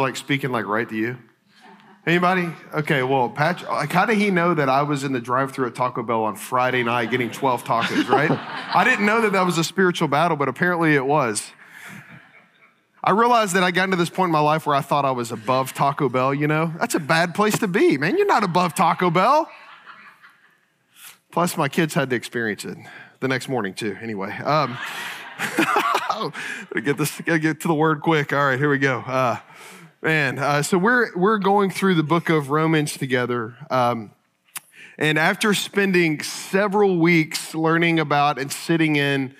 like speaking like right to you? Anybody? Okay, well, Patrick, how did he know that I was in the drive-thru at Taco Bell on Friday night getting 12 tacos, right? I didn't know that that was a spiritual battle, but apparently it was. I realized that I got into this point in my life where I thought I was above Taco Bell, you know? That's a bad place to be, man. You're not above Taco Bell. Plus, my kids had to experience it the next morning, too. Anyway, gotta get to the word quick. All right, here we go. So we're going through the book of Romans together. And after spending several weeks learning about and sitting in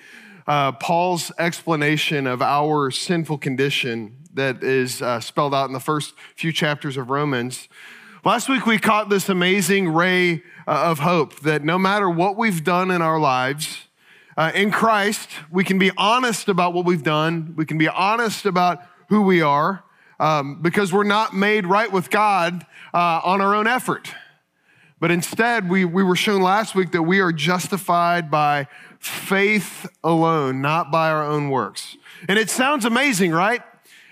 Paul's explanation of our sinful condition that is spelled out in the first few chapters of Romans, last week we caught this amazing ray of hope that no matter what we've done in our lives, in Christ, we can be honest about what we've done. We can be honest about who we are because we're not made right with God on our own effort. But instead, we were shown last week that we are justified by faith alone, not by our own works. And it sounds amazing, right?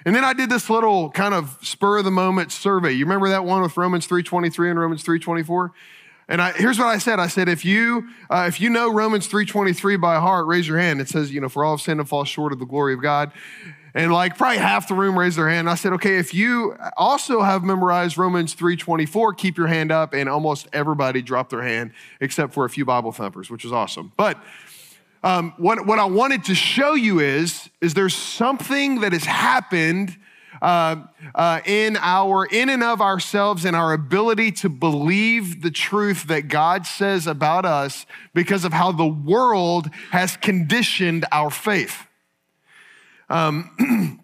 And then I did this little kind of spur-of-the-moment survey. You remember that one with Romans 3:23 and Romans 3:24? And here's what I said. I said, if you know Romans 3:23 by heart, raise your hand. It says, you know, for all have sinned and fall short of the glory of God. And like probably half the room raised their hand. I said, okay, if you also have memorized Romans 3:24, keep your hand up. And almost everybody dropped their hand except for a few Bible thumpers, which is awesome. But what I wanted to show you is there's something that has happened in and of ourselves and our ability to believe the truth that God says about us because of how the world has conditioned our faith. Why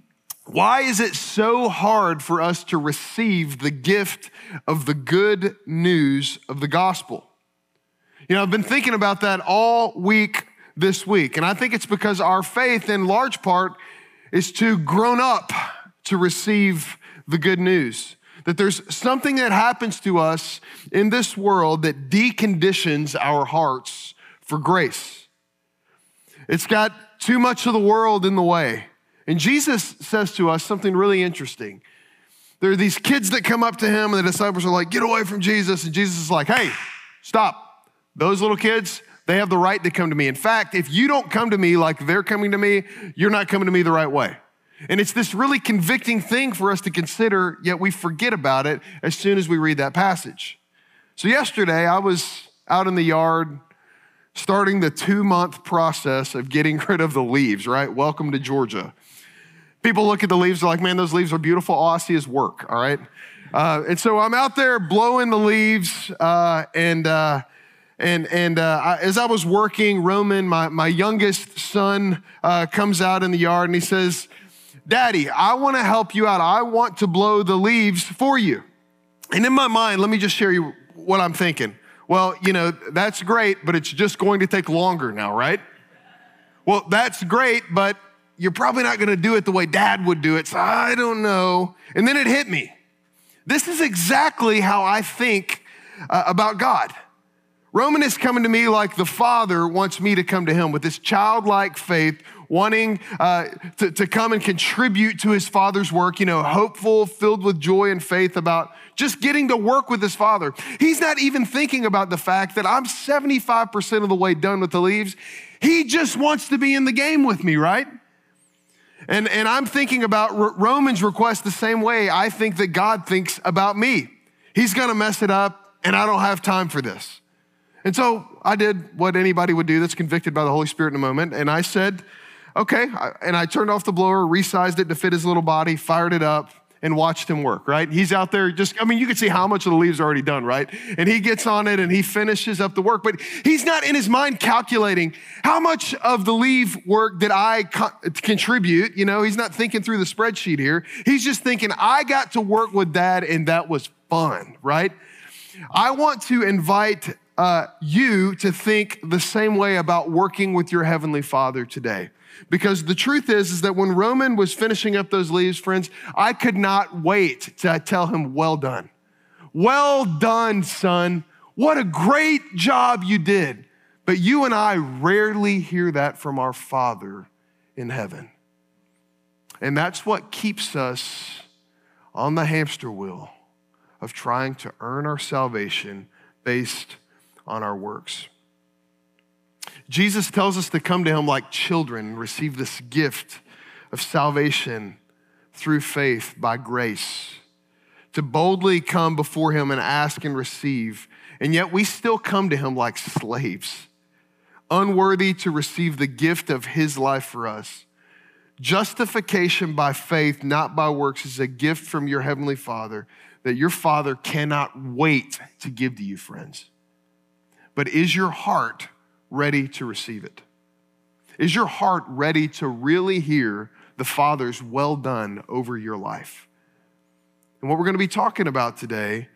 is it so hard for us to receive the gift of the good news of the gospel? You know, I've been thinking about that all week this week, and I think it's because our faith in large part is too grown up to receive the good news, that there's something that happens to us in this world that deconditions our hearts for grace. It's got too much of the world in the way. And Jesus says to us something really interesting. There are these kids that come up to him, and the disciples are like, get away from Jesus. And Jesus is like, hey, stop. Those little kids, they have the right to come to me. In fact, if you don't come to me like they're coming to me, you're not coming to me the right way. And it's this really convicting thing for us to consider, yet we forget about it as soon as we read that passage. So yesterday, I was out in the yard starting the 2-month process of getting rid of the leaves, right? Welcome to Georgia. People look at the leaves, they're like, man, those leaves are beautiful. All I see is work, all right? And so I'm out there blowing the leaves, as I was working, Roman, my youngest son, comes out in the yard and he says, Daddy, I want to help you out. I want to blow the leaves for you. And in my mind, let me just share you what I'm thinking. Well, you know, that's great, but it's just going to take longer now, right? Well, that's great, but you're probably not going to do it the way Dad would do it, so I don't know. And then it hit me. This is exactly how I think about God. Roman is coming to me like the Father wants me to come to him with this childlike faith, wanting to come and contribute to his Father's work, you know, hopeful, filled with joy and faith about just getting to work with his Father. He's not even thinking about the fact that I'm 75% of the way done with the leaves. He just wants to be in the game with me, right? And I'm thinking about Roman's request the same way I think that God thinks about me. He's going to mess it up, and I don't have time for this. And so I did what anybody would do that's convicted by the Holy Spirit in a moment. And I said, okay. And I turned off the blower, resized it to fit his little body, fired it up, and watched him work, right? He's out there you can see how much of the leaves are already done, right? And he gets on it and he finishes up the work. But he's not in his mind calculating how much of the leaf work did I contribute. You know, he's not thinking through the spreadsheet here. He's just thinking, I got to work with Dad and that was fun, right? I want to invite you to think the same way about working with your Heavenly Father today. Because the truth is that when Roman was finishing up those leaves, friends, I could not wait to tell him, well done. Well done, son. What a great job you did. But you and I rarely hear that from our Father in heaven. And that's what keeps us on the hamster wheel of trying to earn our salvation based on our works. Jesus tells us to come to him like children and receive this gift of salvation through faith by grace, to boldly come before him and ask and receive. And yet we still come to him like slaves, unworthy to receive the gift of his life for us. Justification by faith, not by works, is a gift from your heavenly Father that your Father cannot wait to give to you, friends. But is your heart ready to receive it? Is your heart ready to really hear the Father's well done over your life? And what we're going to be talking about today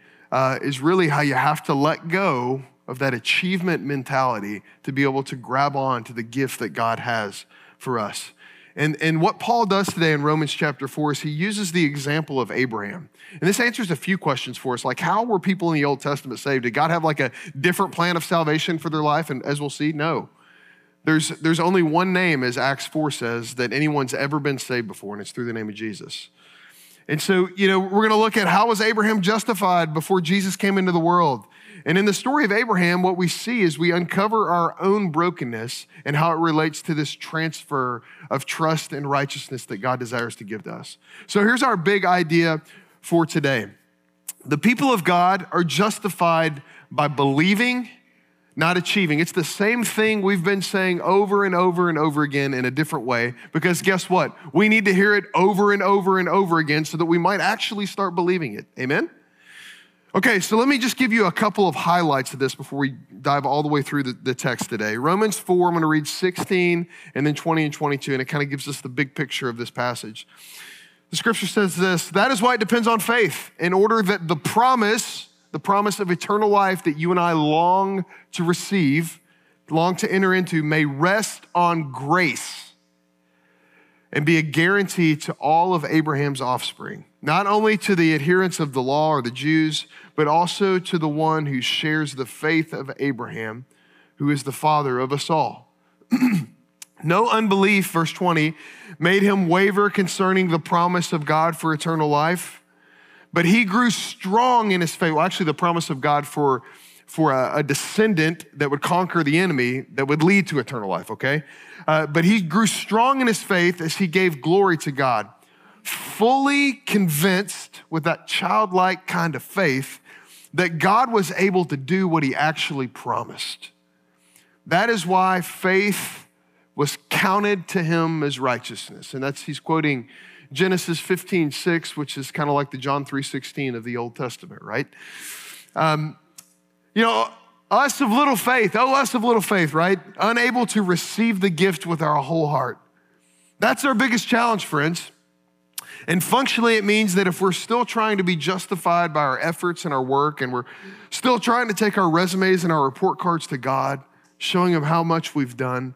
is really how you have to let go of that achievement mentality to be able to grab on to the gift that God has for us. And what Paul does today in Romans chapter 4 is he uses the example of Abraham. And this answers a few questions for us, like how were people in the Old Testament saved? Did God have like a different plan of salvation for their life? And as we'll see, no. There's only one name, as Acts 4 says, that anyone's ever been saved before, and it's through the name of Jesus. And so, we're gonna look at how was Abraham justified before Jesus came into the world? And in the story of Abraham, what we see is we uncover our own brokenness and how it relates to this transfer of trust and righteousness that God desires to give to us. So here's our big idea for today. The people of God are justified by believing, not achieving. It's the same thing we've been saying over and over and over again in a different way, because guess what? We need to hear it over and over and over again so that we might actually start believing it. Amen? Okay, so let me just give you a couple of highlights of this before we dive all the way through the text today. Romans 4, I'm gonna read 16 and then 20 and 22, and it kind of gives us the big picture of this passage. The scripture says this: that is why it depends on faith, in order that the promise of eternal life that you and I long to receive, long to enter into, may rest on grace and be a guarantee to all of Abraham's offspring, not only to the adherents of the law or the Jews, but also to the one who shares the faith of Abraham, who is the father of us all. No unbelief, verse 20, made him waver concerning the promise of God for eternal life, but he grew strong in his faith. Well, actually the promise of God for a descendant that would conquer the enemy, that would lead to eternal life, okay? But he grew strong in his faith as he gave glory to God, fully convinced with that childlike kind of faith that God was able to do what he actually promised. That is why faith was counted to him as righteousness. And he's quoting Genesis 15:6, which is kind of like the John 3:16 of the Old Testament, right? Us of little faith, right? Unable to receive the gift with our whole heart. That's our biggest challenge, friends. And functionally, it means that if we're still trying to be justified by our efforts and our work, and we're still trying to take our resumes and our report cards to God, showing him how much we've done,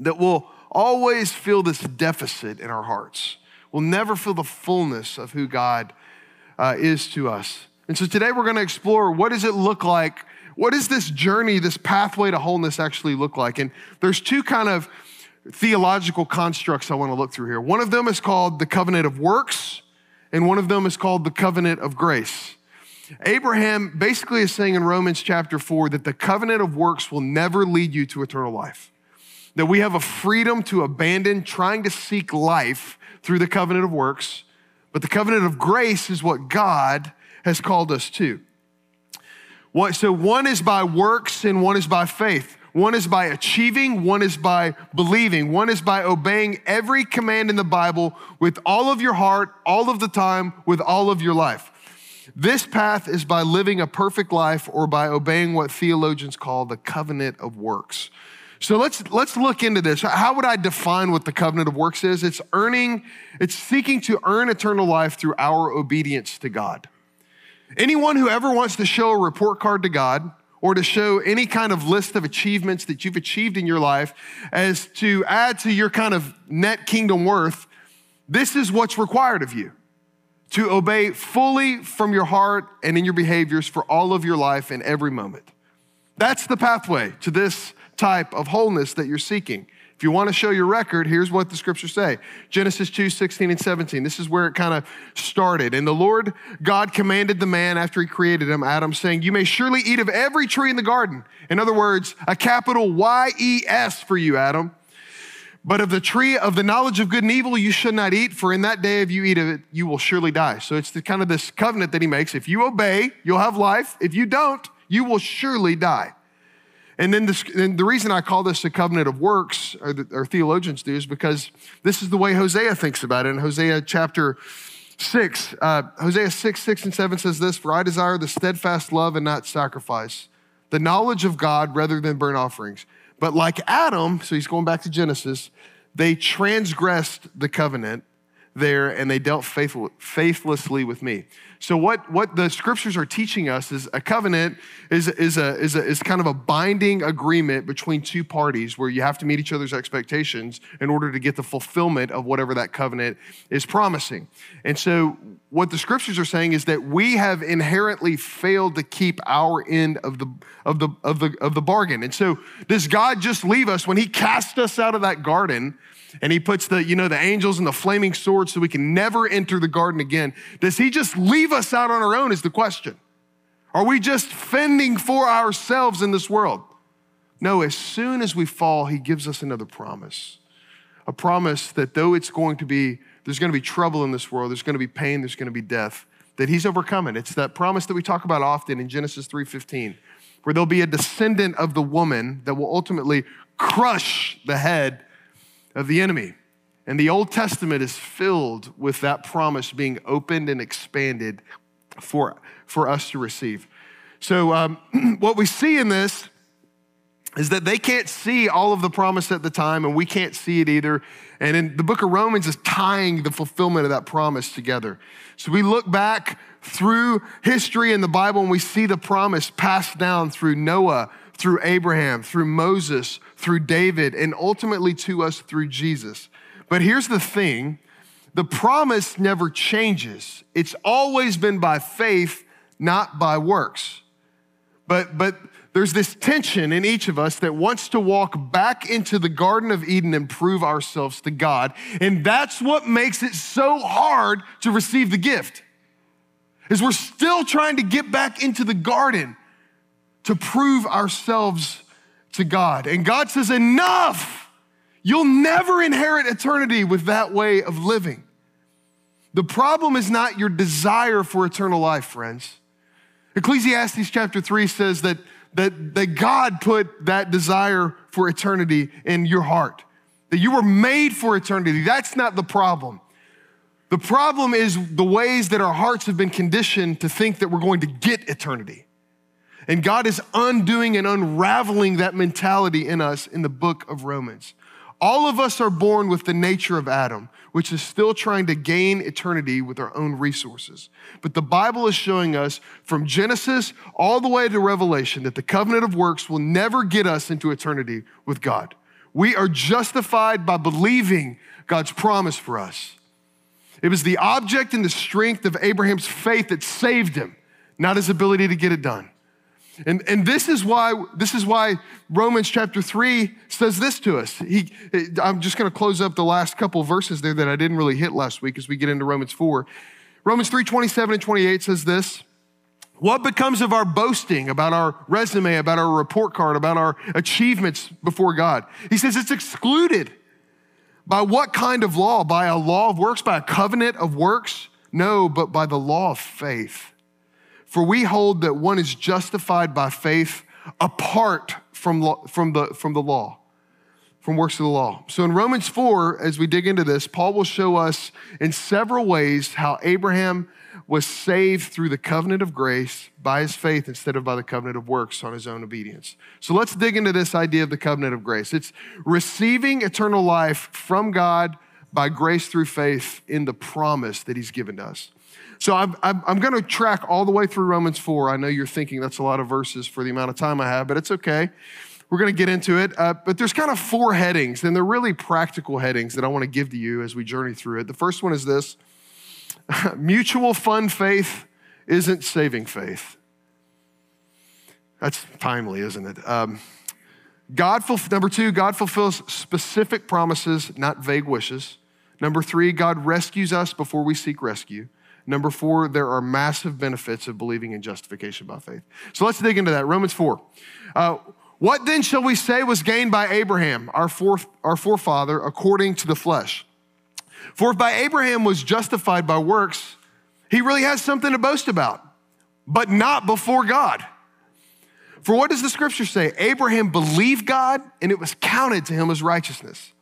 that we'll always feel this deficit in our hearts. We'll never feel the fullness of who God is to us. And so today we're gonna explore, what does it look like? What does this journey, this pathway to wholeness actually look like? And there's two kind of theological constructs I wanna look through here. One of them is called the covenant of works, and one of them is called the covenant of grace. Abraham basically is saying in Romans chapter 4 that the covenant of works will never lead you to eternal life, that we have a freedom to abandon trying to seek life through the covenant of works, but the covenant of grace is what God has called us to. So one is by works and one is by faith. One is by achieving, one is by believing, one is by obeying every command in the Bible with all of your heart, all of the time, with all of your life. This path is by living a perfect life or by obeying what theologians call the covenant of works. So let's look into this. How would I define what the covenant of works is? It's seeking to earn eternal life through our obedience to God. Anyone who ever wants to show a report card to God or to show any kind of list of achievements that you've achieved in your life as to add to your kind of net kingdom worth, this is what's required of you: to obey fully from your heart and in your behaviors for all of your life in every moment. That's the pathway to this type of wholeness that you're seeking. If you want to show your record, here's what the scriptures say. Genesis 2, 16 and 17. This is where it kind of started. And the Lord God commanded the man after he created him, Adam, saying, you may surely eat of every tree in the garden. In other words, a capital Y-E-S for you, Adam. But of the tree of the knowledge of good and evil, you should not eat, for in that day if you eat of it, you will surely die. So it's the kind of this covenant that he makes. If you obey, you'll have life. If you don't, you will surely die. And then the reason I call this a covenant of works, or theologians do, is because this is the way Hosea thinks about it. In Hosea chapter 6, Hosea 6, 6 and 7 says this, for I desire the steadfast love and not sacrifice, the knowledge of God rather than burnt offerings. But like Adam, so he's going back to Genesis, they transgressed the covenant there and they dealt faithlessly with me. So what the scriptures are teaching us is a covenant is kind of a binding agreement between two parties where you have to meet each other's expectations in order to get the fulfillment of whatever that covenant is promising. And so what the scriptures are saying is that we have inherently failed to keep our end of the bargain. And so does God just leave us when he cast us out of that garden and he puts the angels and the flaming sword so we can never enter the garden again? Does he just leave us out on our own is the question. Are we just fending for ourselves in this world? No, as soon as we fall, he gives us another promise. A promise that though there's going to be trouble in this world, there's going to be pain, there's going to be death, that he's overcoming. It's that promise that we talk about often in Genesis 3:15, where there'll be a descendant of the woman that will ultimately crush the head of the enemy. And the Old Testament is filled with that promise being opened and expanded for us to receive. So what we see in this is that they can't see all of the promise at the time, and we can't see it either. And in the book of Romans is tying the fulfillment of that promise together. So we look back through history in the Bible, and we see the promise passed down through Noah, through Abraham, through Moses, through David, and ultimately to us through Jesus. But here's the thing, the promise never changes. It's always been by faith, not by works. But there's this tension in each of us that wants to walk back into the Garden of Eden and prove ourselves to God. And that's what makes it so hard to receive the gift, is we're still trying to get back into the garden to prove ourselves to God. And God says, enough! You'll never inherit eternity with that way of living. The problem is not your desire for eternal life, friends. Ecclesiastes chapter 3 says that God put that desire for eternity in your heart, that you were made for eternity. That's not the problem. The problem is the ways that our hearts have been conditioned to think that we're going to get eternity. And God is undoing and unraveling that mentality in us in the book of Romans. All of us are born with the nature of Adam, which is still trying to gain eternity with our own resources. But the Bible is showing us from Genesis all the way to Revelation that the covenant of works will never get us into eternity with God. We are justified by believing God's promise for us. It was the object and the strength of Abraham's faith that saved him, not his ability to get it done. And this is why Romans chapter 3 says this to us. I'm just going to close up the last couple of verses there that I didn't really hit last week as we get into Romans 4. Romans 3, 27 and 28 says this, what becomes of our boasting about our resume, about our report card, about our achievements before God? He says it's excluded. By what kind of law? By a law of works? By a covenant of works? No, but by the law of faith. For we hold that one is justified by faith apart from the law, from works of the law. So in Romans 4, as we dig into this, Paul will show us in several ways how Abraham was saved through the covenant of grace by his faith instead of by the covenant of works on his own obedience. So let's dig into this idea of the covenant of grace. It's receiving eternal life from God by grace through faith in the promise that he's given to us. So I'm going to track all the way through Romans 4. I know you're thinking that's a lot of verses for the amount of time I have, but it's okay. We're going to get into it. But there's kind of four headings, and they're really practical headings that I want to give to you as we journey through it. The first one is this. Mutual fun faith isn't saving faith. That's timely, isn't it? Number two, God fulfills specific promises, not vague wishes. Number three, God rescues us before we seek rescue. Number four, there are massive benefits of believing in justification by faith. So let's dig into that. Romans 4. What then shall we say was gained by Abraham, our forefather, according to the flesh? For if by Abraham was justified by works, he really has something to boast about, but not before God. For what does the scripture say? Abraham believed God, and it was counted to him as righteousness.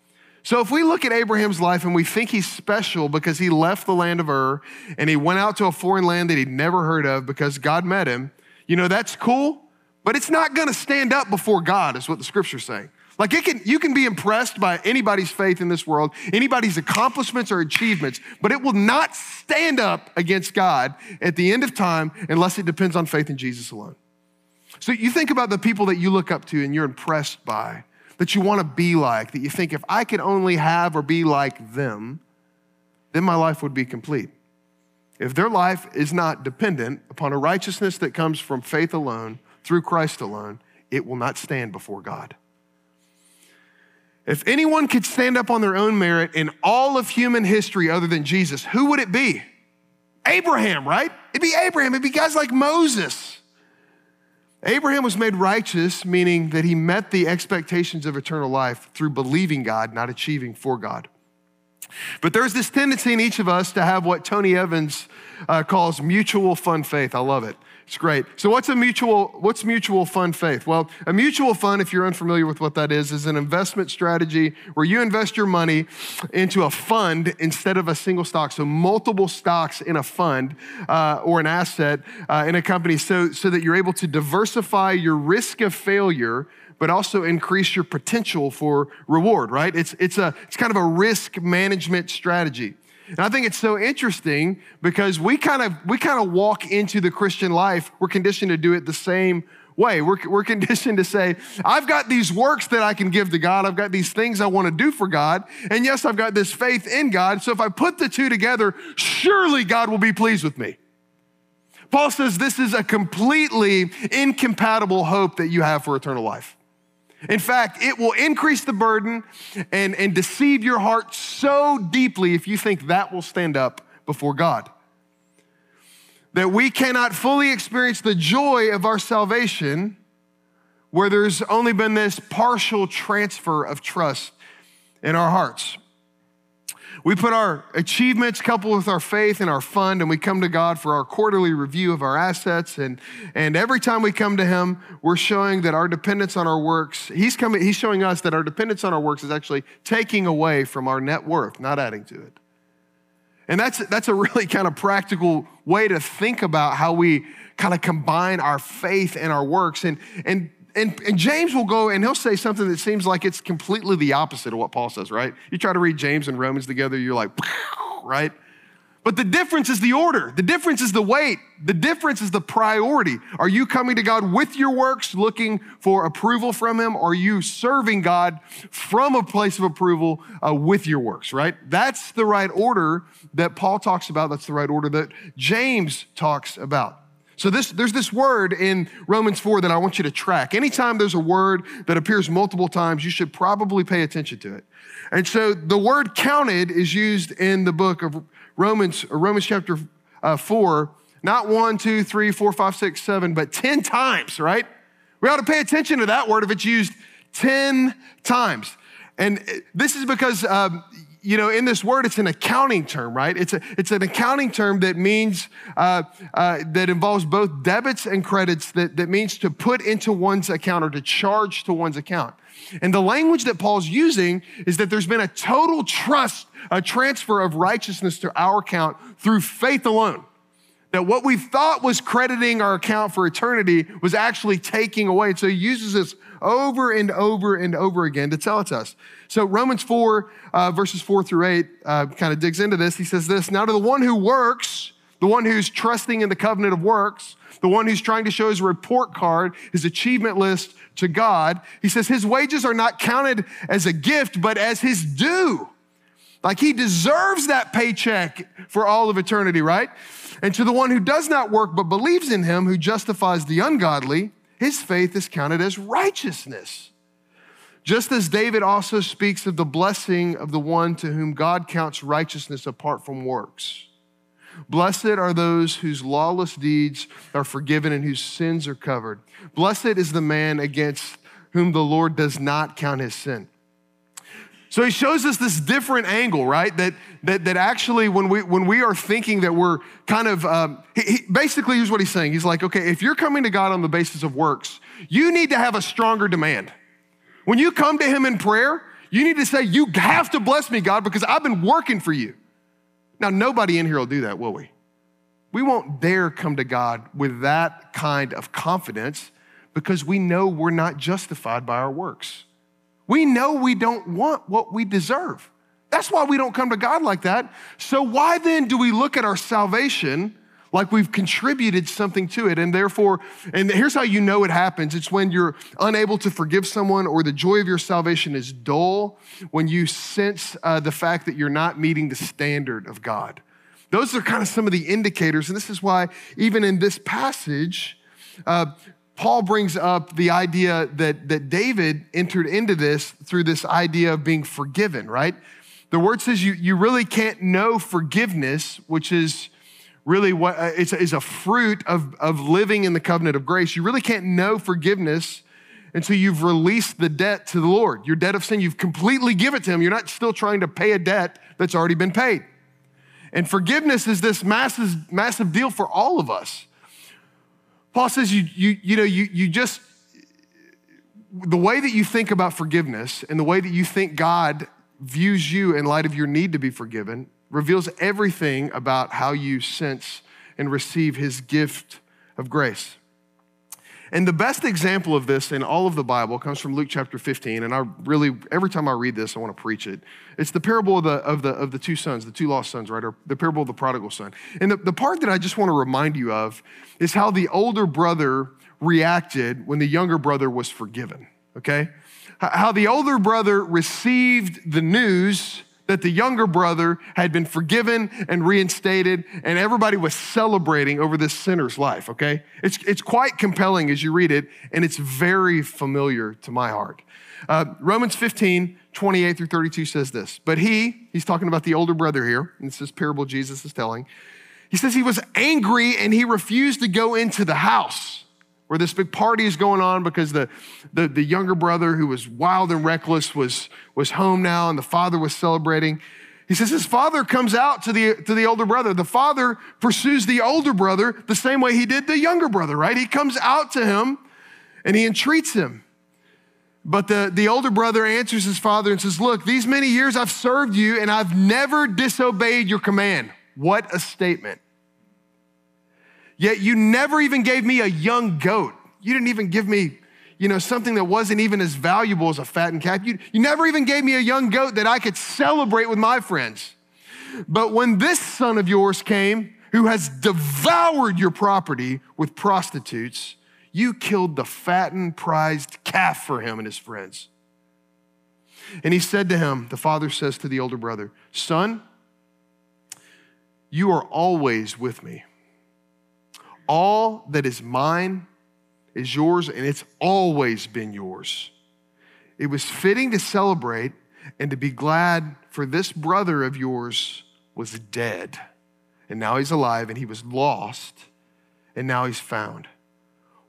So if we look at Abraham's life and we think he's special because he left the land of Ur and he went out to a foreign land that he'd never heard of because God met him, you know, that's cool, but it's not gonna stand up before God is what the scripture's saying. Like you can be impressed by anybody's faith in this world, anybody's accomplishments or achievements, but it will not stand up against God at the end of time unless it depends on faith in Jesus alone. So you think about the people that you look up to and you're impressed by, that you want to be like, that you think if I could only have or be like them, then my life would be complete. If their life is not dependent upon a righteousness that comes from faith alone, through Christ alone, it will not stand before God. If anyone could stand up on their own merit in all of human history other than Jesus, who would it be? Abraham, right? It'd be Abraham. It'd be guys like Moses. Abraham was made righteous, meaning that he met the expectations of eternal life through believing God, not achieving for God. But there's this tendency in each of us to have what Tony Evans calls mutual fun faith. I love it. It's great. So what's mutual fun faith? Well, a mutual fund, if you're unfamiliar with what that is an investment strategy where you invest your money into a fund instead of a single stock. So multiple stocks in a fund or an asset in a company so that you're able to diversify your risk of failure but also increase your potential for reward, right? It's kind of a risk management strategy. And I think it's so interesting because we kind of walk into the Christian life, we're conditioned to do it the same way. We're conditioned to say, I've got these works that I can give to God. I've got these things I want to do for God. And yes, I've got this faith in God. So if I put the two together, surely God will be pleased with me. Paul says this is a completely incompatible hope that you have for eternal life. In fact, it will increase the burden and deceive your heart so deeply if you think that will stand up before God. That we cannot fully experience the joy of our salvation where there's only been this partial transfer of trust in our hearts. We put our achievements coupled with our faith and our fund, and we come to God for our quarterly review of our assets. And every time we come to him, we're showing that our dependence on our works, he's showing us that our dependence on our works is actually taking away from our net worth, not adding to it. And that's a really kind of practical way to think about how we kind of combine our faith and our works. And James will go and he'll say something that seems like it's completely the opposite of what Paul says, right? You try to read James and Romans together, you're like, right? But the difference is the order. The difference is the weight. The difference is the priority. Are you coming to God with your works, looking for approval from him? Or are you serving God from a place of approval with your works, right? That's the right order that Paul talks about. That's the right order that James talks about. So there's this word in Romans 4 that I want you to track. Anytime there's a word that appears multiple times, you should probably pay attention to it. And so the word counted is used in the book of Romans, or Romans chapter 4, not 1, 2, 3, 4, 5, 6, 7, but 10 times, right? We ought to pay attention to that word if it's used 10 times. And this is because, you know, in this word, it's an accounting term, right? It's an accounting term that means, that involves both debits and credits, that means to put into one's account or to charge to one's account. And the language that Paul's using is that there's been a total transfer of righteousness to our account through faith alone. That what we thought was crediting our account for eternity was actually taking away. And so he uses this over and over and over again to tell it to us. So Romans 4, verses 4 through 8 kind of digs into this. He says this, now to the one who works, the one who's trusting in the covenant of works, the one who's trying to show his report card, his achievement list to God, he says his wages are not counted as a gift, but as his due. Like he deserves that paycheck for all of eternity, right? And to the one who does not work but believes in him who justifies the ungodly, his faith is counted as righteousness. Just as David also speaks of the blessing of the one to whom God counts righteousness apart from works. Blessed are those whose lawless deeds are forgiven and whose sins are covered. Blessed is the man against whom the Lord does not count his sin. So he shows us this different angle, right? That actually when we are thinking that we're kind of, basically here's what he's saying. He's like, okay, if you're coming to God on the basis of works, you need to have a stronger demand. When you come to him in prayer, you need to say, you have to bless me, God, because I've been working for you. Now, nobody in here will do that, will we? We won't dare come to God with that kind of confidence because we know we're not justified by our works. We know we don't want what we deserve. That's why we don't come to God like that. So why then do we look at our salvation like we've contributed something to it? And therefore, and here's how you know it happens. It's when you're unable to forgive someone or the joy of your salvation is dull, when you sense the fact that you're not meeting the standard of God. Those are kind of some of the indicators. And this is why even in this passage, Paul brings up the idea that David entered into this through this idea of being forgiven, right? The word says you really can't know forgiveness, which is really what is a fruit of living in the covenant of grace. You really can't know forgiveness until you've released the debt to the Lord. Your debt of sin, you've completely given it to him. You're not still trying to pay a debt that's already been paid. And forgiveness is this massive deal for all of us. Paul says, you just, the way that you think about forgiveness and the way that you think God views you in light of your need to be forgiven reveals everything about how you sense and receive his gift of grace. And the best example of this in all of the Bible comes from Luke chapter 15. And I really, every time I read this, I want to preach it. It's the parable of the two sons, the two lost sons, right? Or the parable of the prodigal son. And the part that I just want to remind you of is how the older brother reacted when the younger brother was forgiven, okay? How the older brother received the news that the younger brother had been forgiven and reinstated, and everybody was celebrating over this sinner's life, okay? It's quite compelling as you read it, and it's very familiar to my heart. Romans 15, 28 through 32 says this, but he's talking about the older brother here, and it's this parable Jesus is telling. He says he was angry and he refused to go into the house where this big party is going on because the younger brother who was wild and reckless was home now and the father was celebrating. He says his father comes out to the older brother. The father pursues the older brother the same way he did the younger brother, right? He comes out to him and he entreats him. But the older brother answers his father and says, look, these many years I've served you and I've never disobeyed your command. What a statement. Yet you never even gave me a young goat. You didn't even give me, something that wasn't even as valuable as a fattened calf. You never even gave me a young goat that I could celebrate with my friends. But when this son of yours came, who has devoured your property with prostitutes, you killed the fattened prized calf for him and his friends. And he said to him, the father says to the older brother, son, you are always with me. All that is mine is yours, and it's always been yours. It was fitting to celebrate and to be glad, for this brother of yours was dead, and now he's alive, and he was lost, and now he's found.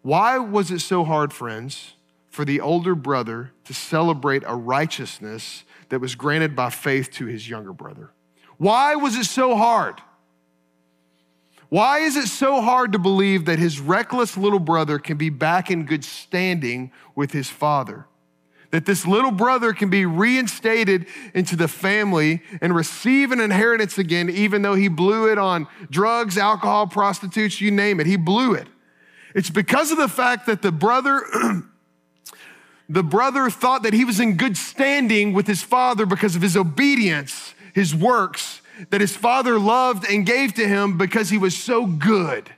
Why was it so hard, friends, for the older brother to celebrate a righteousness that was granted by faith to his younger brother? Why was it so hard? Why is it so hard to believe that his reckless little brother can be back in good standing with his father? That this little brother can be reinstated into the family and receive an inheritance again, even though he blew it on drugs, alcohol, prostitutes, you name it, he blew it. It's because of the fact that the brother thought that he was in good standing with his father because of his obedience, his works, that his father loved and gave to him because he was so good.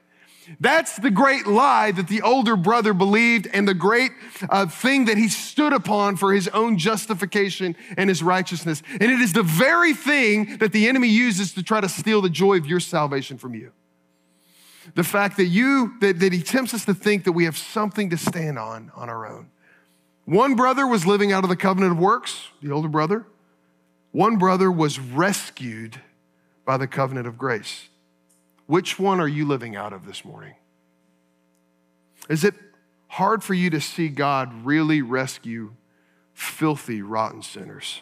That's the great lie that the older brother believed and the great thing that he stood upon for his own justification and his righteousness. And it is the very thing that the enemy uses to try to steal the joy of your salvation from you. The fact that he tempts us to think that we have something to stand on our own. One brother was living out of the covenant of works, the older brother. One brother was rescued by the covenant of grace. Which one are you living out of this morning? Is it hard for you to see God really rescue filthy, rotten sinners?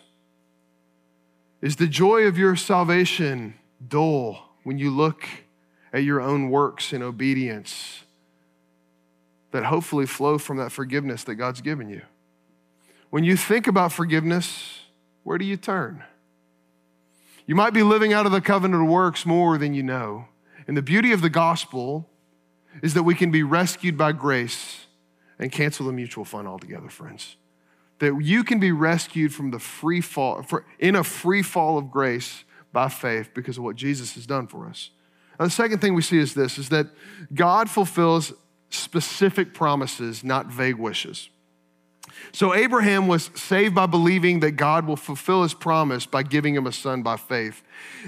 Is the joy of your salvation dull when you look at your own works and obedience that hopefully flow from that forgiveness that God's given you? When you think about forgiveness, where do you turn? You might be living out of the covenant of works more than you know. And the beauty of the gospel is that we can be rescued by grace and cancel the mutual fund altogether, friends. That you can be rescued from the free fall, in a free fall of grace by faith because of what Jesus has done for us. Now, the second thing we see is this, is that God fulfills specific promises, not vague wishes. So Abraham was saved by believing that God will fulfill his promise by giving him a son by faith.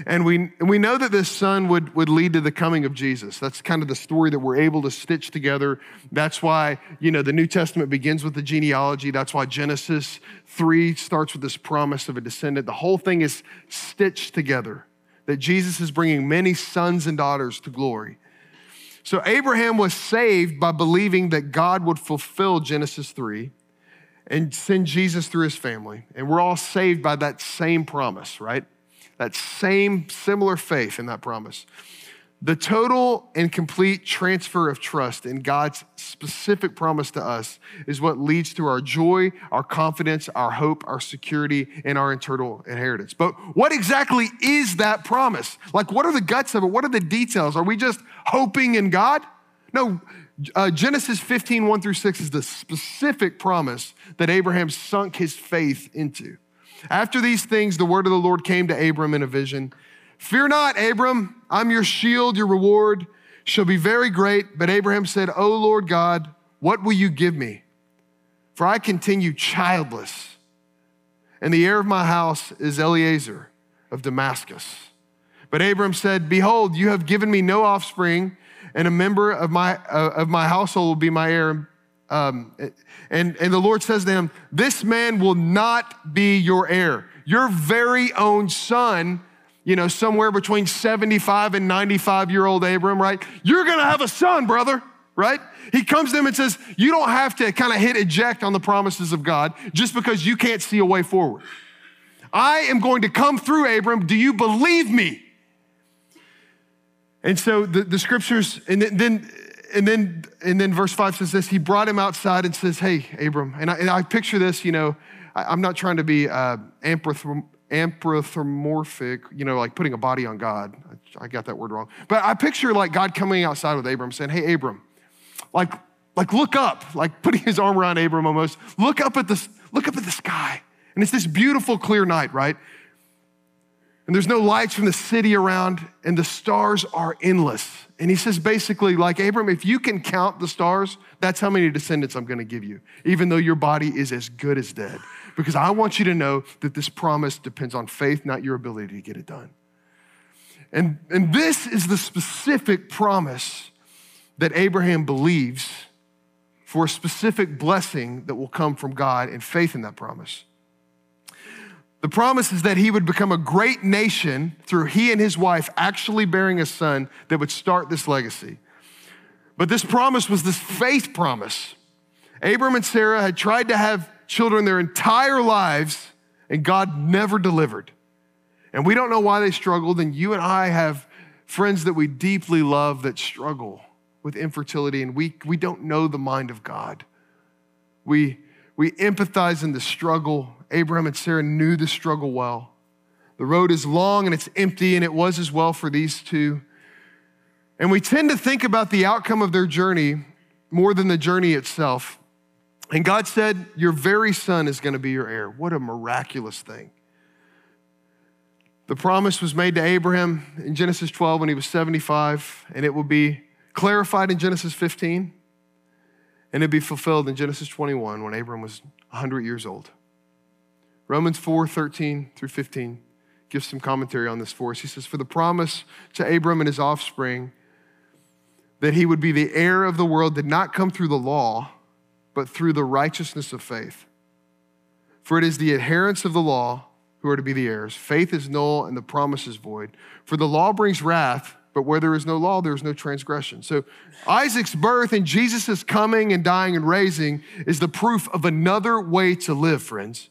And we know that this son would lead to the coming of Jesus. That's kind of the story that we're able to stitch together. That's why, you know, the New Testament begins with the genealogy. That's why Genesis 3 starts with this promise of a descendant. The whole thing is stitched together, that Jesus is bringing many sons and daughters to glory. So Abraham was saved by believing that God would fulfill Genesis 3 and send Jesus through his family. And we're all saved by that same promise, right? That same similar faith in that promise. The total and complete transfer of trust in God's specific promise to us is what leads to our joy, our confidence, our hope, our security, and our eternal inheritance. But what exactly is that promise? Like, what are the guts of it? What are the details? Are we just hoping in God? No. Genesis 15, 1-6 is the specific promise that Abraham sunk his faith into. After these things, the word of the Lord came to Abram in a vision. Fear not, Abram, I'm your shield, your reward shall be very great. But Abraham said, O Lord God, what will you give me? For I continue childless, and the heir of my house is Eliezer of Damascus. But Abram said, behold, you have given me no offspring, and a member of my household will be my heir. And the Lord says to him, this man will not be your heir. Your very own son, you know, somewhere between 75 and 95-year-old Abram, right? You're gonna have a son, brother, right? He comes to him and says, you don't have to kind of hit eject on the promises of God just because you can't see a way forward. I am going to come through, Abram. Do you believe me? And so the scriptures, and then verse 5 says this, he brought him outside and says, hey, Abram, and I picture this, you know, I'm not trying to be anthropomorphic, you know, like putting a body on God. I got that word wrong. But I picture like God coming outside with Abram saying, hey, Abram, like look up, like putting his arm around Abram almost, look up at the sky. And it's this beautiful clear night, right? And there's no lights from the city around, and the stars are endless. And he says basically, like, Abram, if you can count the stars, that's how many descendants I'm gonna give you, even though your body is as good as dead. Because I want you to know that this promise depends on faith, not your ability to get it done. And this is the specific promise that Abraham believes for a specific blessing that will come from God and faith in that promise. The promise is that he would become a great nation through he and his wife actually bearing a son that would start this legacy. But this promise was this faith promise. Abram and Sarah had tried to have children their entire lives, and God never delivered. And we don't know why they struggled, and you and I have friends that we deeply love that struggle with infertility, and we don't know the mind of God. We empathize in the struggle. Abraham and Sarah knew the struggle well. The road is long and it's empty, and it was as well for these two. And we tend to think about the outcome of their journey more than the journey itself. And God said, your very son is gonna be your heir. What a miraculous thing. The promise was made to Abraham in Genesis 12 when he was 75, and it will be clarified in Genesis 15, and it'd be fulfilled in Genesis 21 when Abraham was 100 years old. Romans 4:13-15 gives some commentary on this for us. He says, for the promise to Abram and his offspring that he would be the heir of the world did not come through the law, but through the righteousness of faith. For it is the adherents of the law who are to be the heirs. Faith is null and the promise is void. For the law brings wrath, but where there is no law, there is no transgression. So Isaac's birth and Jesus' coming and dying and raising is the proof of another way to live, friends.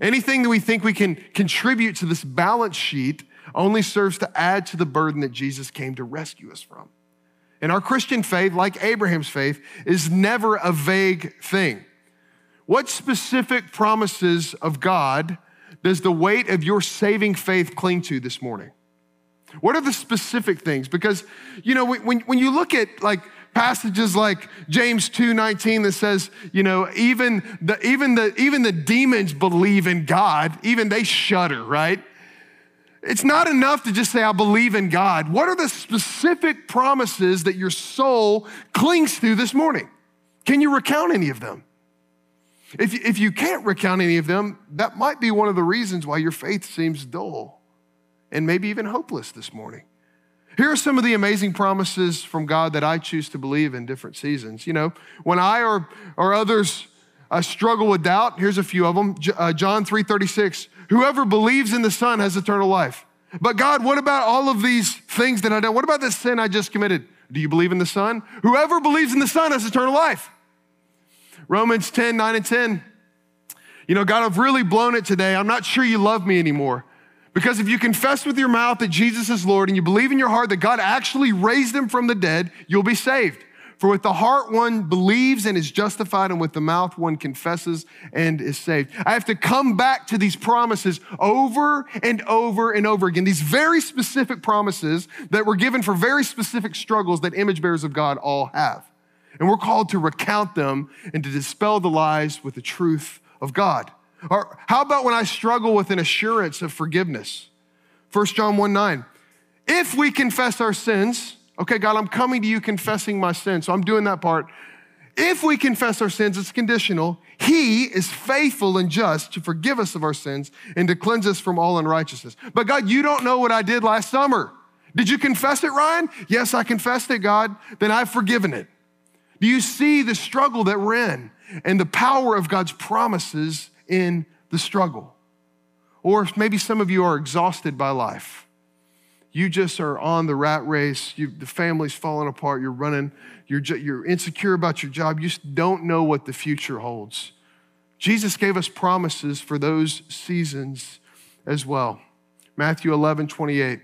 Anything that we think we can contribute to this balance sheet only serves to add to the burden that Jesus came to rescue us from. And our Christian faith, like Abraham's faith, is never a vague thing. What specific promises of God does the weight of your saving faith cling to this morning? What are the specific things? Because, you know, when you look at like passages like James 2:19 that says, you know, even the demons believe in God, even they shudder, right? It's not enough to just say, I believe in God. What are the specific promises that your soul clings to this morning? Can you recount any of them? If you can't recount any of them, that might be one of the reasons why your faith seems dull and maybe even hopeless this morning. Here are some of the amazing promises from God that I choose to believe in different seasons. You know, when I or others struggle with doubt, here's a few of them. John 3:36, whoever believes in the Son has eternal life. But God, what about all of these things that I done? What about this sin I just committed? Do you believe in the Son? Whoever believes in the Son has eternal life. Romans 10:9-10, you know, God, I've really blown it today. I'm not sure you love me anymore. Because if you confess with your mouth that Jesus is Lord and you believe in your heart that God actually raised him from the dead, you'll be saved. For with the heart one believes and is justified, and with the mouth one confesses and is saved. I have to come back to these promises over and over and over again. These very specific promises that were given for very specific struggles that image bearers of God all have. And we're called to recount them and to dispel the lies with the truth of God. Or how about when I struggle with an assurance of forgiveness? 1 John 1:9, if we confess our sins, okay, God, I'm coming to you confessing my sins, so I'm doing that part. If we confess our sins, it's conditional. He is faithful and just to forgive us of our sins and to cleanse us from all unrighteousness. But God, you don't know what I did last summer. Did you confess it, Ryan? Yes, I confessed it, God. Then I've forgiven it. Do you see the struggle that we're in and the power of God's promises in the struggle? Or maybe some of you are exhausted by life. You just are on the rat race. The family's falling apart. You're running. You're insecure about your job. You just don't know what the future holds. Jesus gave us promises for those seasons as well. Matthew 11:28.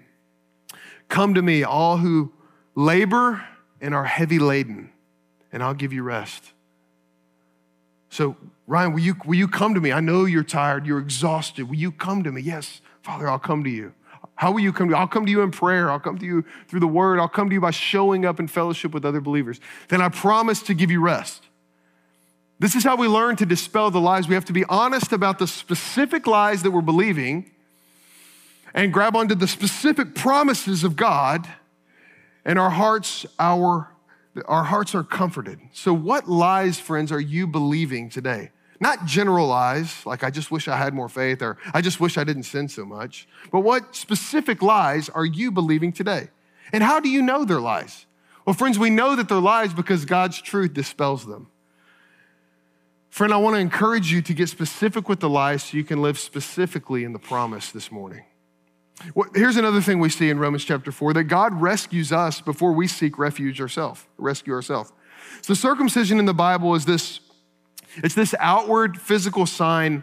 Come to me, all who labor and are heavy laden, and I'll give you rest. So, Ryan, will you come to me? I know you're tired. You're exhausted. Will you come to me? Yes, Father, I'll come to you. How will you come to me? I'll come to you in prayer. I'll come to you through the word. I'll come to you by showing up in fellowship with other believers. Then I promise to give you rest. This is how we learn to dispel the lies. We have to be honest about the specific lies that we're believing and grab onto the specific promises of God, and our hearts are comforted. So what lies, friends, are you believing today? Not general lies, like I just wish I had more faith, or I just wish I didn't sin so much, but what specific lies are you believing today? And how do you know they're lies? Well, friends, we know that they're lies because God's truth dispels them. Friend, I want to encourage you to get specific with the lies so you can live specifically in the promise this morning. Here's another thing we see in Romans chapter 4, that God rescues us before we seek rescue ourselves. So circumcision in the Bible is this outward physical sign,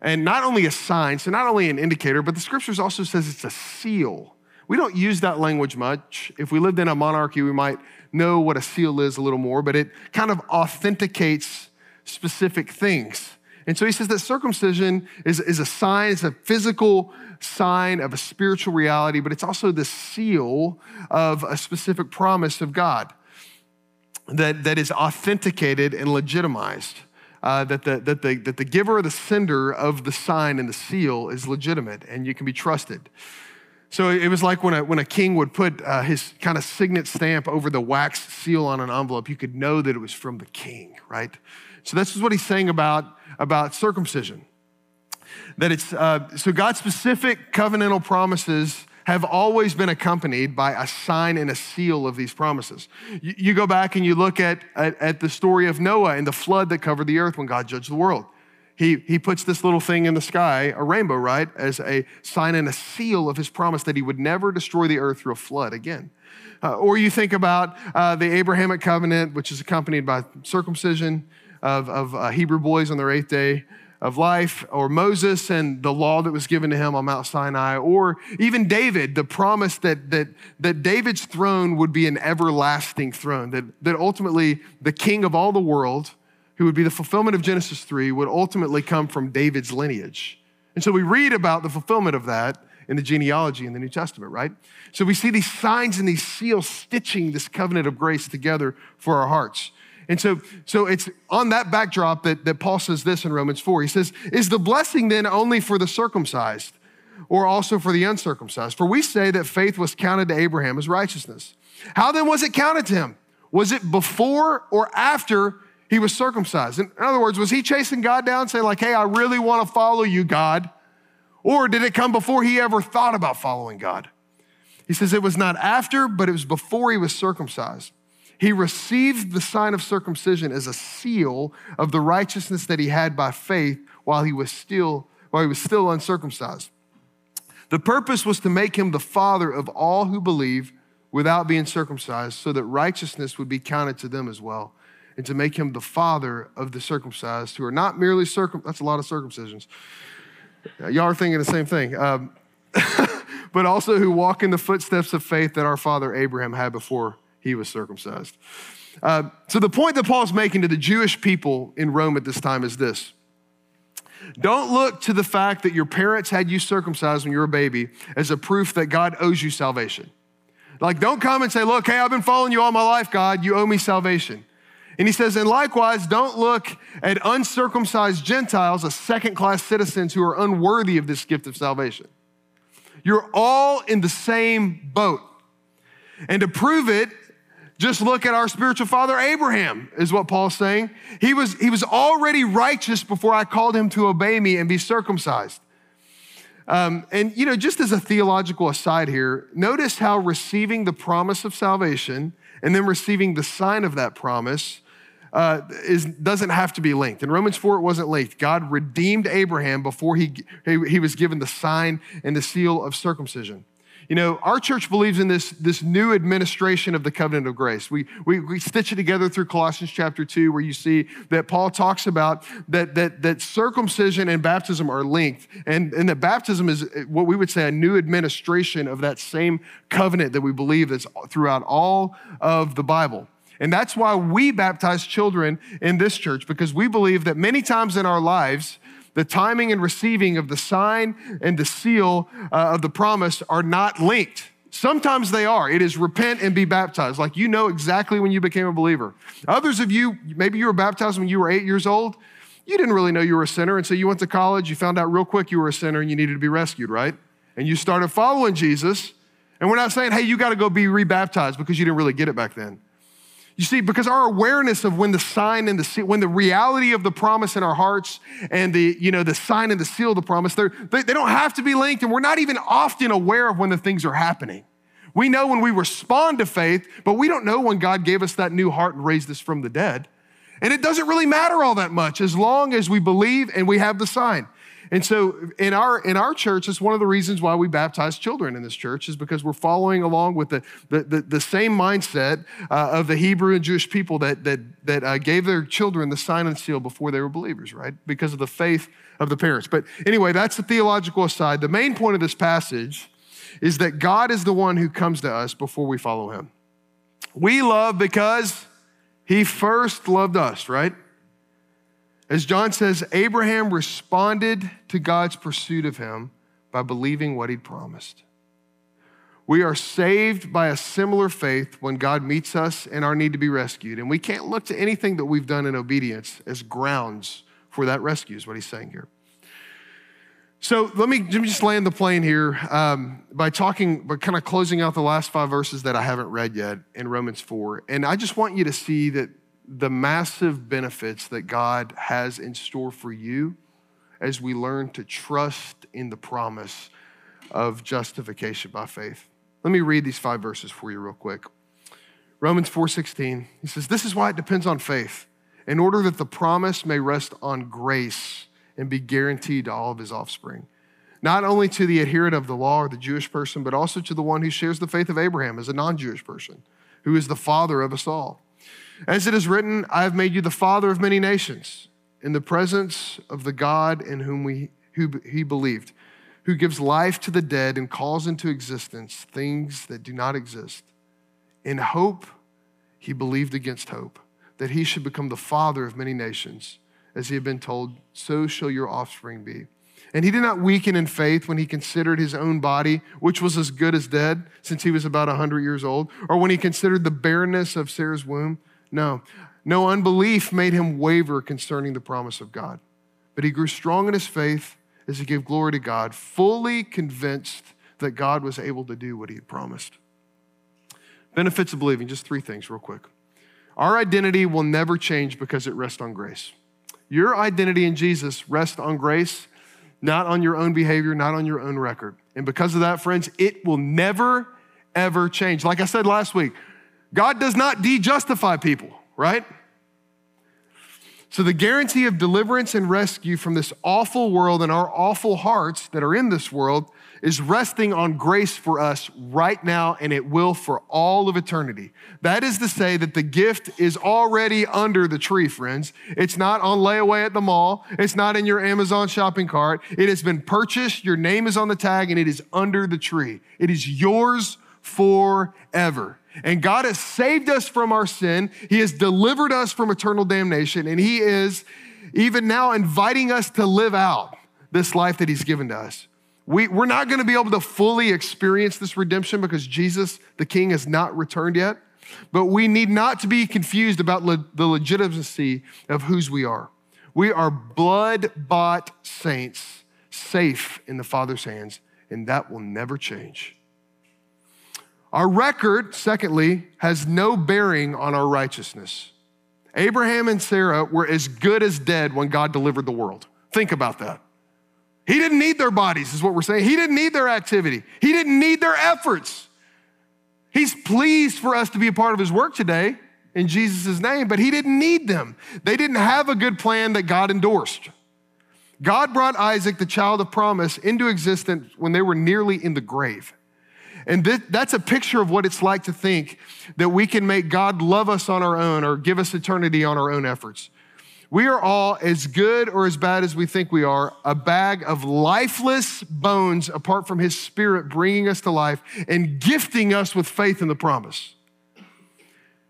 and not only a sign, so not only an indicator, but the scriptures also says it's a seal. We don't use that language much. If we lived in a monarchy, we might know what a seal is a little more, but it kind of authenticates specific things. And so he says that circumcision is a sign, it's a physical sign of a spiritual reality, but it's also the seal of a specific promise of God that is authenticated and legitimized. That the giver or the sender of the sign and the seal is legitimate and you can be trusted. So it was like when a king would put his kind of signet stamp over the wax seal on an envelope, you could know that it was from the king, right? So this is what he's saying about circumcision. That it's, so God's specific covenantal promises have always been accompanied by a sign and a seal of these promises. You go back and you look at the story of Noah and the flood that covered the earth when God judged the world. He puts this little thing in the sky, a rainbow, right, as a sign and a seal of his promise that he would never destroy the earth through a flood again. Or you think about the Abrahamic covenant, which is accompanied by circumcision of Hebrew boys on their 8th day of life, or Moses and the law that was given to him on Mount Sinai, or even David, the promise that David's throne would be an everlasting throne, that ultimately the king of all the world, who would be the fulfillment of Genesis 3, would ultimately come from David's lineage. And so we read about the fulfillment of that in the genealogy in the New Testament, right? So we see these signs and these seals stitching this covenant of grace together for our hearts. And so it's on that backdrop that Paul says this in Romans 4. He says, is the blessing then only for the circumcised or also for the uncircumcised? For we say that faith was counted to Abraham as righteousness. How then was it counted to him? Was it before or after he was circumcised? In other words, was he chasing God down, saying like, hey, I really want to follow you, God? Or did it come before he ever thought about following God? He says it was not after, but it was before he was circumcised. He received the sign of circumcision as a seal of the righteousness that he had by faith while he was still uncircumcised. The purpose was to make him the father of all who believe without being circumcised, so that righteousness would be counted to them as well, and to make him the father of the circumcised who are not merely circumcised. That's a lot of circumcisions. Y'all are thinking the same thing. But also who walk in the footsteps of faith that our father Abraham had before he was circumcised. So the point that Paul's making to the Jewish people in Rome at this time is this. Don't look to the fact that your parents had you circumcised when you were a baby as a proof that God owes you salvation. Like, don't come and say, look, hey, I've been following you all my life, God, you owe me salvation. And he says, and likewise, don't look at uncircumcised Gentiles as second-class citizens who are unworthy of this gift of salvation. You're all in the same boat. And to prove it, just look at our spiritual father, Abraham, is what Paul's saying. He was already righteous before I called him to obey me and be circumcised. And, you know, just as a theological aside here, notice how receiving the promise of salvation and then receiving the sign of that promise doesn't have to be linked. In Romans 4, it wasn't linked. God redeemed Abraham before he was given the sign and the seal of circumcision. You know, our church believes in this new administration of the covenant of grace. We stitch it together through Colossians chapter 2, where you see that Paul talks about that circumcision and baptism are linked, and that baptism is what we would say a new administration of that same covenant that we believe that's throughout all of the Bible. And that's why we baptize children in this church, because we believe that many times in our lives, the timing and receiving of the sign and the seal of the promise are not linked. Sometimes they are. It is repent and be baptized. Like, you know exactly when you became a believer. Others of you, maybe you were baptized when you were 8 years old. You didn't really know you were a sinner, and so you went to college, you found out real quick you were a sinner and you needed to be rescued, right? And you started following Jesus, and we're not saying, hey, you gotta go be rebaptized because you didn't really get it back then. You see, because our awareness of when the sign and the seal, when the reality of the promise in our hearts and the sign and the seal of the promise, they don't have to be linked, and we're not even often aware of when the things are happening. We know when we respond to faith, but we don't know when God gave us that new heart and raised us from the dead. And it doesn't really matter all that much as long as we believe and we have the sign. And so in our church, it's one of the reasons why we baptize children in this church, is because we're following along with the same mindset of the Hebrew and Jewish people that gave their children the sign and seal before they were believers, right? Because of the faith of the parents. But anyway, that's the theological aside. The main point of this passage is that God is the one who comes to us before we follow him. We love because he first loved us, right? As John says, Abraham responded to God's pursuit of him by believing what he'd promised. We are saved by a similar faith when God meets us in our need to be rescued. And we can't look to anything that we've done in obedience as grounds for that rescue, is what he's saying here. So let me just land the plane here by closing out the last 5 verses that I haven't read yet in Romans 4. And I just want you to see that the massive benefits that God has in store for you as we learn to trust in the promise of justification by faith. Let me read these 5 verses for you real quick. Romans 4:16, he says, this is why it depends on faith, in order that the promise may rest on grace and be guaranteed to all of his offspring. Not only to the adherent of the law or the Jewish person, but also to the one who shares the faith of Abraham as a non-Jewish person, who is the father of us all. As it is written, I have made you the father of many nations in the presence of the God in whom he believed, who gives life to the dead and calls into existence things that do not exist. In hope, he believed against hope, that he should become the father of many nations. As he had been told, so shall your offspring be. And he did not weaken in faith when he considered his own body, which was as good as dead, since he was about 100 years old, or when he considered the barrenness of Sarah's womb. No unbelief made him waver concerning the promise of God. But he grew strong in his faith as he gave glory to God, fully convinced that God was able to do what he had promised. Benefits of believing, just three things real quick. Our identity will never change because it rests on grace. Your identity in Jesus rests on grace, not on your own behavior, not on your own record. And because of that, friends, it will never, ever change. Like I said last week, God does not de-justify people, right? So the guarantee of deliverance and rescue from this awful world and our awful hearts that are in this world is resting on grace for us right now, and it will for all of eternity. That is to say that the gift is already under the tree, friends. It's not on layaway at the mall. It's not in your Amazon shopping cart. It has been purchased. Your name is on the tag, and it is under the tree. It is yours forever. And God has saved us from our sin. He has delivered us from eternal damnation. And he is even now inviting us to live out this life that he's given to us. We're not going to be able to fully experience this redemption because Jesus, the King, has not returned yet. But we need not to be confused about the legitimacy of whose we are. We are blood-bought saints, safe in the Father's hands, and that will never change. Our record, secondly, has no bearing on our righteousness. Abraham and Sarah were as good as dead when God delivered the world. Think about that. He didn't need their bodies, is what we're saying. He didn't need their activity. He didn't need their efforts. He's pleased for us to be a part of his work today in Jesus' name, but he didn't need them. They didn't have a good plan that God endorsed. God brought Isaac, the child of promise, into existence when they were nearly in the grave. And that's a picture of what it's like to think that we can make God love us on our own or give us eternity on our own efforts. We are all, as good or as bad as we think we are, a bag of lifeless bones apart from his Spirit bringing us to life and gifting us with faith in the promise.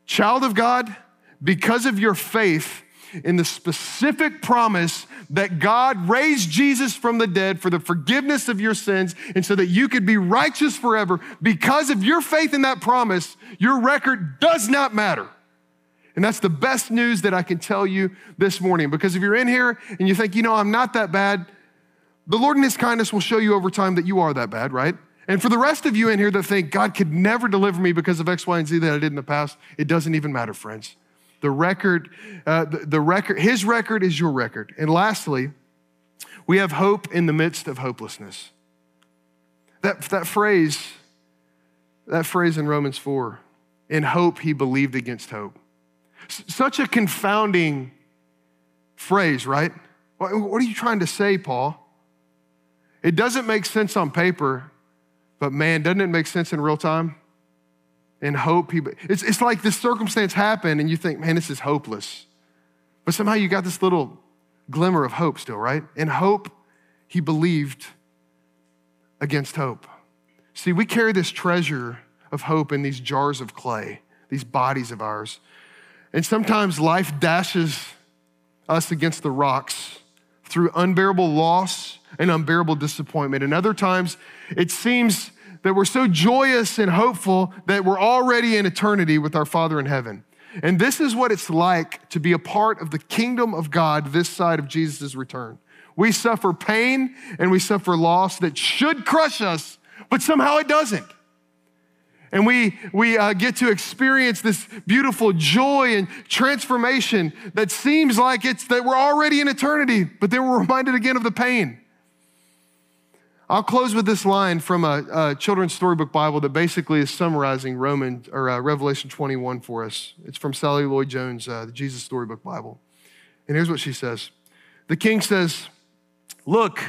Child of God, because of your faith in the specific promise that God raised Jesus from the dead for the forgiveness of your sins and so that you could be righteous forever, because of your faith in that promise, your record does not matter. And that's the best news that I can tell you this morning, because if you're in here and you think, I'm not that bad, the Lord in his kindness will show you over time that you are that bad, right? And for the rest of you in here that think God could never deliver me because of X, Y, and Z that I did in the past, it doesn't even matter, friends. His record is your record. And lastly, we have hope in the midst of hopelessness. That phrase in Romans 4, in hope he believed against hope. Such a confounding phrase, right? What are you trying to say, Paul? It doesn't make sense on paper, but man, doesn't it make sense in real time? And hope, it's like this circumstance happened and you think, man, this is hopeless. But somehow you got this little glimmer of hope still, right? In hope, he believed against hope. See, we carry this treasure of hope in these jars of clay, these bodies of ours. And sometimes life dashes us against the rocks through unbearable loss and unbearable disappointment. And other times it seems that we're so joyous and hopeful that we're already in eternity with our Father in heaven. And this is what it's like to be a part of the kingdom of God this side of Jesus' return. We suffer pain and we suffer loss that should crush us, but somehow it doesn't. And we get to experience this beautiful joy and transformation that seems like it's that we're already in eternity, but then we're reminded again of the pain. I'll close with this line from a children's storybook Bible that basically is summarizing Revelation 21 for us. It's from Sally Lloyd-Jones, the Jesus Storybook Bible. And here's what she says. The King says, Look,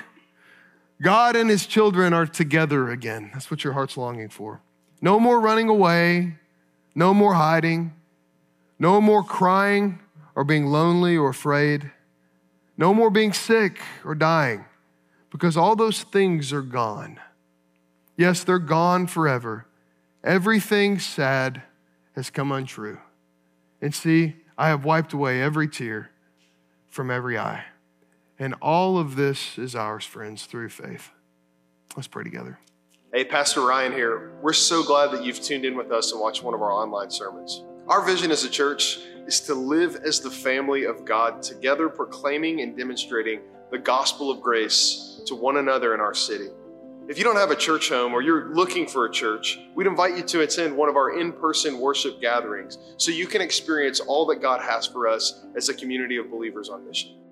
God and his children are together again. That's what your heart's longing for. No more running away, no more hiding, no more crying or being lonely or afraid, no more being sick or dying, because all those things are gone. Yes, they're gone forever. Everything sad has come untrue. And see, I have wiped away every tear from every eye. And all of this is ours, friends, through faith. Let's pray together. Hey, Pastor Ryan here. We're so glad that you've tuned in with us and watched one of our online sermons. Our vision as a church is to live as the family of God together, proclaiming and demonstrating the gospel of grace to one another in our city. If you don't have a church home or you're looking for a church, we'd invite you to attend one of our in-person worship gatherings so you can experience all that God has for us as a community of believers on mission.